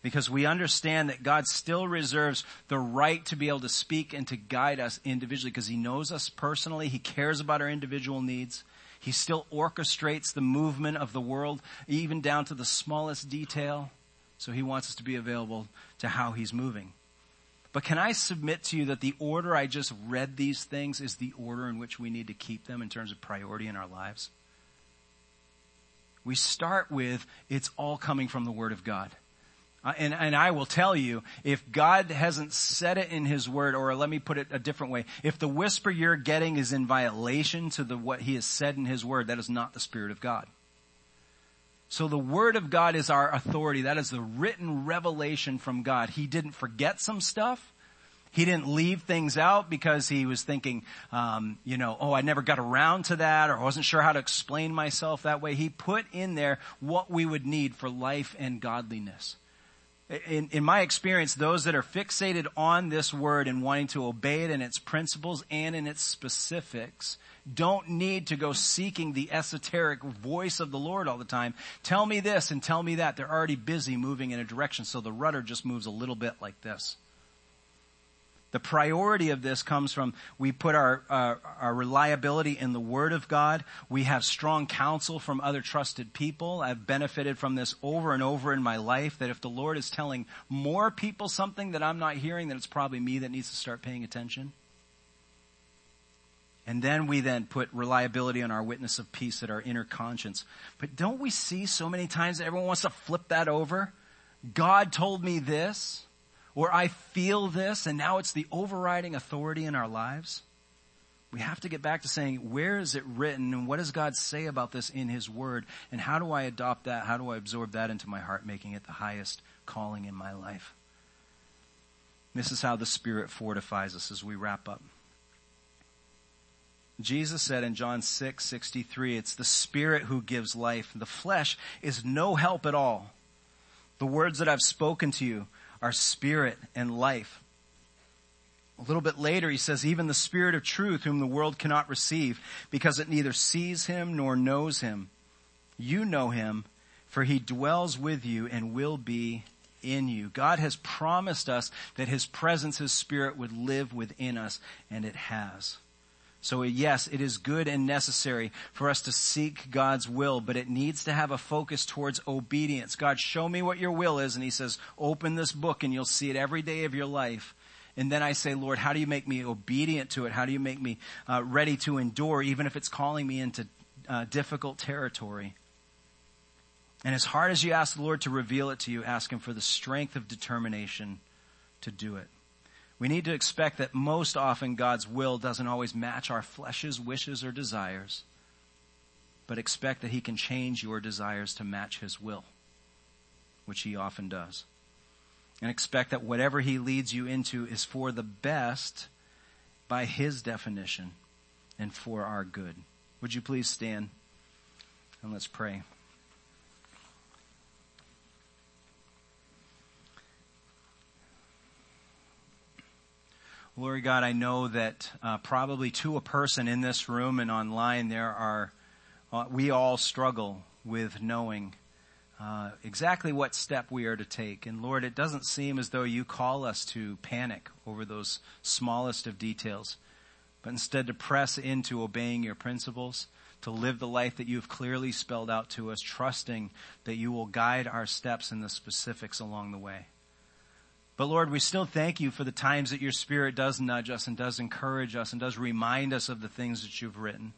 Because we understand that God still reserves the right to be able to speak and to guide us individually, because he knows us personally. He cares about our individual needs. He still orchestrates the movement of the world, even down to the smallest detail. So he wants us to be available to how he's moving. But can I submit to you that the order I just read these things is the order in which we need to keep them in terms of priority in our lives? We start with, it's all coming from the Word of God. And I will tell you, if God hasn't said it in his word, or let me put it a different way, if the whisper you're getting is in violation to what he has said in his word, that is not the Spirit of God. So the word of God is our authority. That is the written revelation from God. He didn't forget some stuff. He didn't leave things out because he was thinking, I never got around to that, or I wasn't sure how to explain myself that way. He put in there what we would need for life and godliness. In my experience, those that are fixated on this word and wanting to obey it in its principles and in its specifics don't need to go seeking the esoteric voice of the Lord all the time. Tell me this and tell me that. They're already busy moving in a direction, so the rudder just moves a little bit like this. The priority of this comes from, we put our reliability in the Word of God. We have strong counsel from other trusted people. I've benefited from this over and over in my life, that if the Lord is telling more people something that I'm not hearing, then it's probably me that needs to start paying attention. And then we put reliability on our witness of peace, at our inner conscience. But don't we see so many times that everyone wants to flip that over? God told me this. Or I feel this, and now it's the overriding authority in our lives. We have to get back to saying, where is it written, and what does God say about this in his word, and how do I adopt that? How do I absorb that into my heart, making it the highest calling in my life? This is how the Spirit fortifies us as we wrap up. Jesus said in John 6:63, it's the Spirit who gives life. The flesh is no help at all. The words that I've spoken to you, our spirit and life. A little bit later, he says, even the Spirit of truth, whom the world cannot receive, because it neither sees him nor knows him. You know him, for he dwells with you and will be in you. God has promised us that his presence, his Spirit, would live within us, and it has. So yes, it is good and necessary for us to seek God's will, but it needs to have a focus towards obedience. God, show me what your will is. And he says, open this book and you'll see it every day of your life. And then I say, Lord, how do you make me obedient to it? How do you make me ready to endure, even if it's calling me into difficult territory? And as hard as you ask the Lord to reveal it to you, ask him for the strength of determination to do it. We need to expect that most often God's will doesn't always match our flesh's wishes or desires, but expect that he can change your desires to match his will, which he often does. And expect that whatever he leads you into is for the best by his definition and for our good. Would you please stand and let's pray. Lord God, I know that probably to a person in this room and online, we all struggle with knowing exactly what step we are to take. And Lord, it doesn't seem as though you call us to panic over those smallest of details, but instead to press into obeying your principles, to live the life that you've clearly spelled out to us, trusting that you will guide our steps in the specifics along the way. But Lord, we still thank you for the times that your Spirit does nudge us and does encourage us and does remind us of the things that you've written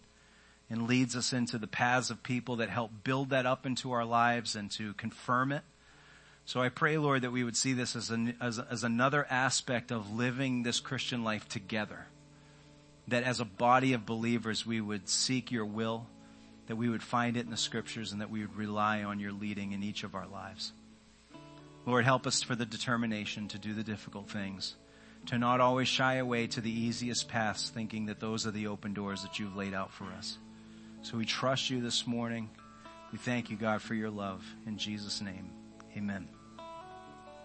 and leads us into the paths of people that help build that up into our lives and to confirm it. So I pray, Lord, that we would see this as another aspect of living this Christian life together, that as a body of believers we would seek your will, that we would find it in the Scriptures, and that we would rely on your leading in each of our lives. Lord, help us for the determination to do the difficult things, to not always shy away to the easiest paths, thinking that those are the open doors that you've laid out for us. So we trust you this morning. We thank you, God, for your love. In Jesus' name, amen.